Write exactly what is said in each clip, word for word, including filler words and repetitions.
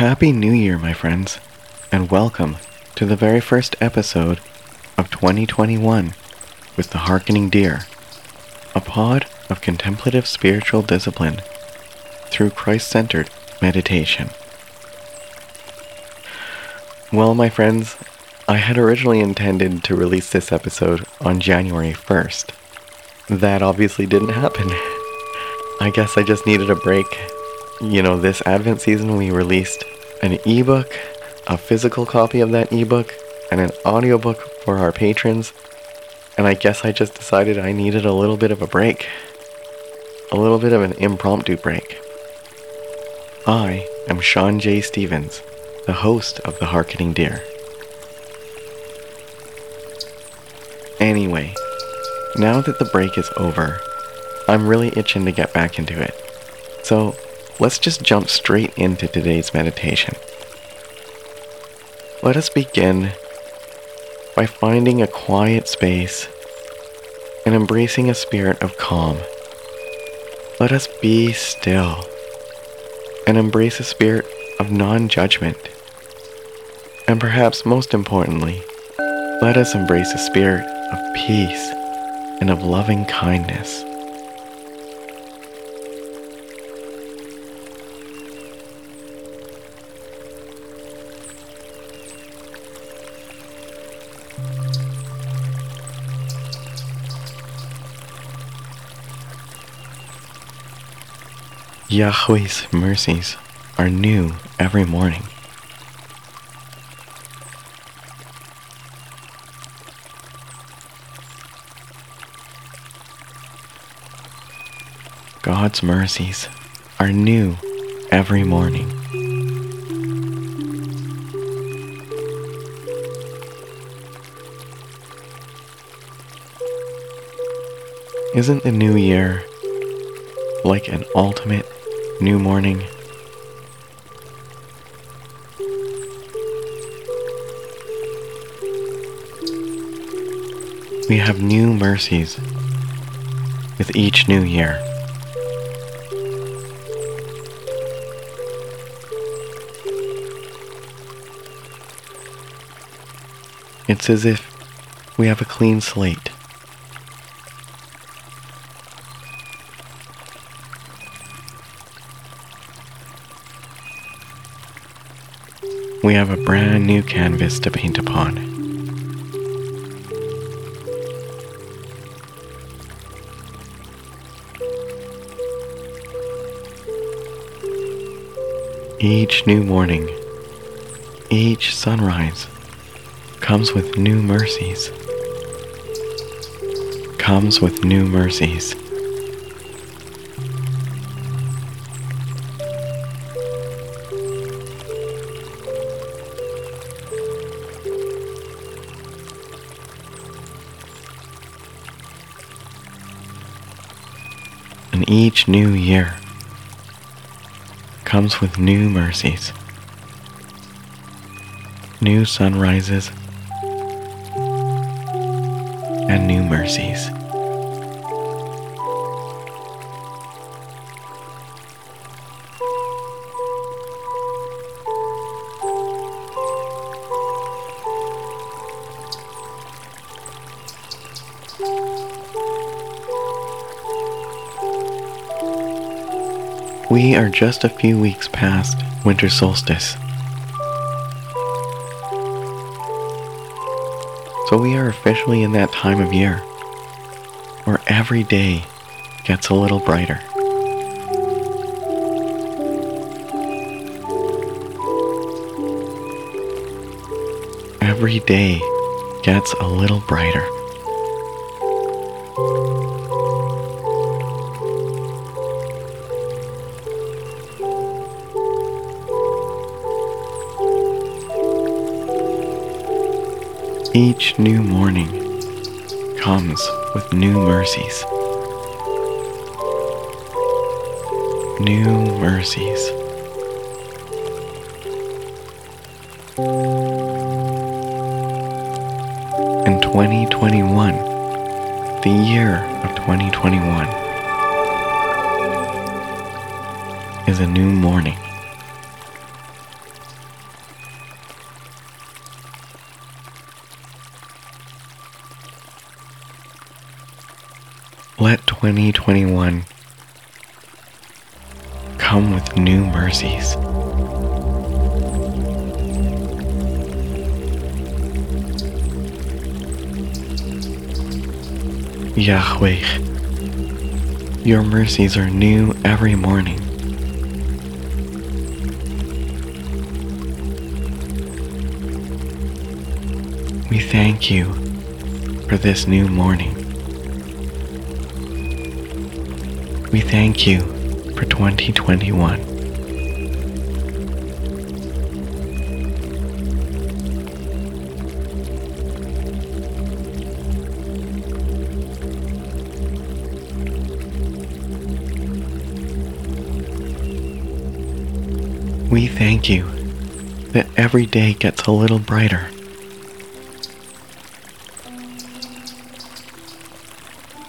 Happy New Year, my friends, and welcome to the very first episode of twenty twenty-one with The Harkening Deer, a pod of contemplative spiritual discipline through Christ-centered meditation. Well, my friends, I had originally intended to release this episode on January first. That obviously didn't happen. I guess I just needed a break. You know, this Advent season we released an ebook, a physical copy of that ebook, and an audiobook for our patrons, and I guess I just decided I needed a little bit of a break. A little bit of an impromptu break. I am Sean J. Stevens, the host of The Harkening Deer. Anyway, now that the break is over, I'm really itching to get back into it. So, let's just jump straight into today's meditation. Let us begin by finding a quiet space and embracing a spirit of calm. Let us be still and embrace a spirit of non-judgment. And perhaps most importantly, let us embrace a spirit of peace and of loving kindness. Yahweh's mercies are new every morning. God's mercies are new every morning. Isn't the new year like an ultimate new morning? We have new mercies with each new year. It's as if we have a clean slate. We have a brand new canvas to paint upon. Each new morning, each sunrise, comes with new mercies. Comes with new mercies. Each new year comes with new mercies, new sunrises, and new mercies. We are just a few weeks past winter solstice. So we are officially in that time of year where every day gets a little brighter. Every day gets a little brighter. Each new morning comes with new mercies. New mercies. And twenty twenty-one, the year of twenty twenty-one, is a new morning. twenty twenty-one, come with new mercies. Yahweh, your mercies are new every morning. We thank you for this new morning. We thank you for twenty twenty-one. We thank you that every day gets a little brighter.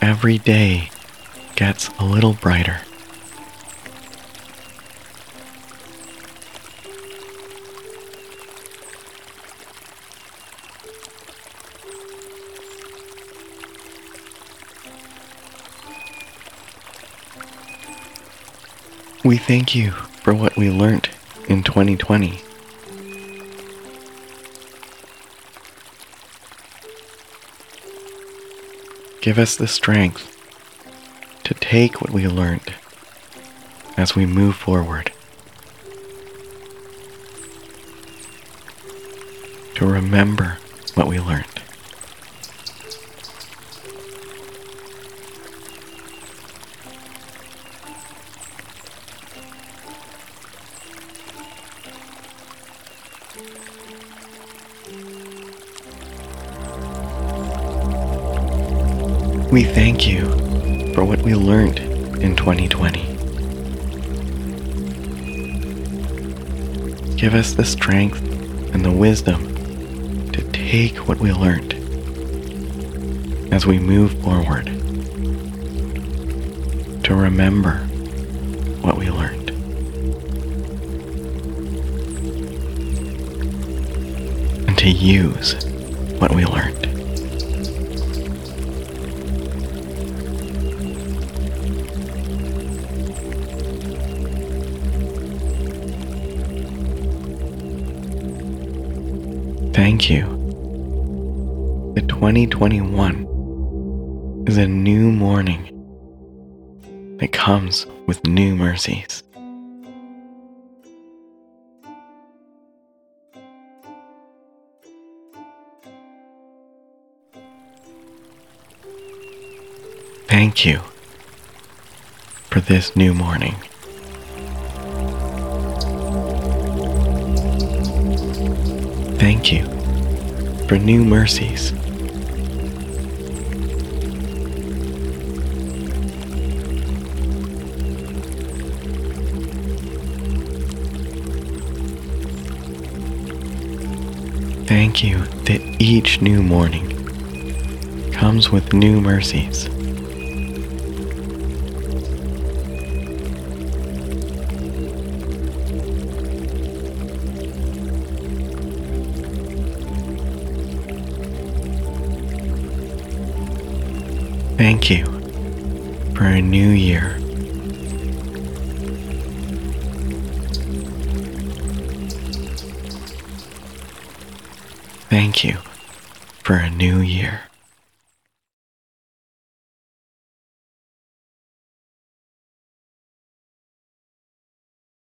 Every day gets a little brighter. We thank you for what we learned in twenty twenty. Give us the strength to take what we learned as we move forward, to remember what we learned. We thank you for what we learned in twenty twenty. Give us the strength and the wisdom to take what we learned as we move forward, to remember what we learned. And to use what we learned. Thank you. The twenty twenty-one is a new morning that comes with new mercies. Thank you for this new morning. Thank you for new mercies. Thank you that each new morning comes with new mercies. Thank you for a new year. Thank you for a new year.